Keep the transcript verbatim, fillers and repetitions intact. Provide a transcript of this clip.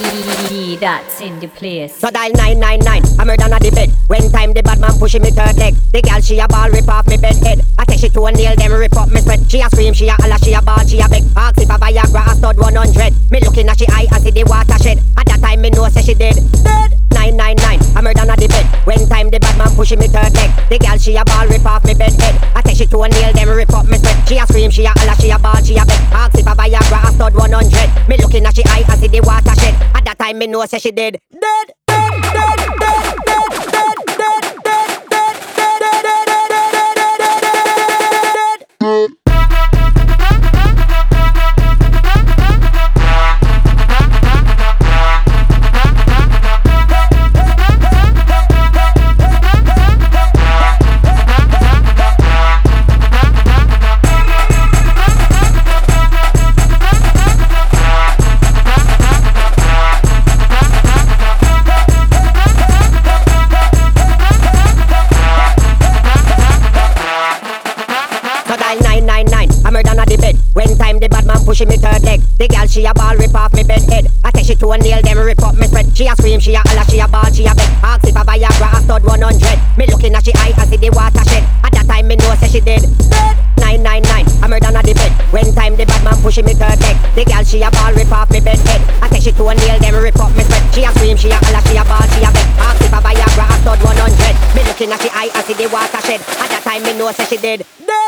That's in the place. So dial nine nine nine, I'm heard on the bed. When time the bad man pushing me third leg. The girl she a ball rip off me bed head. I take she to a nail, then rip up me sweat. She a scream, she a holler, she a ball, she a beg. Ask if a Viagra a stud one hundred. Me looking at she eye and see the water shed. At that time me know say she dead. Dead. nine nine nine, I'm heard on the bed. When time the bad man pushing me third leg. The girl she a ball rip off me bed head. I take she to a nail, then rip up me sweat. She a scream, she a holler, she a ball, she a beg. Ask if a Viagra a stud one hundred. Me looking at she eye and see the water shed. At that time me know say she dead. Dead, dead, dead, dead, dead, dead, dead, dead, dead, dead, dead, dead, dead, dead, dead. Pushing me third leg. The girl she a ball rip off me bed head. I take she to a nail, then rip up me sweat. She a scream, she a holler, she a ball, she a beg. Ask if a Viagra a stud one hundred. Me looking at she eye and see the water shed. At that time me know say she dead. Dead. nine nine nine, I'm heard on the bed. When time the bad man pushing me third leg. The girl she a ball rip off me bed head. I take she to a nail, then rip up me sweat. She a scream, she a holler, she a ball, she a beg. Ask if a Viagra a stud one hundred. Me looking at she eye and see the water shed. At that time me know say she dead. Dead.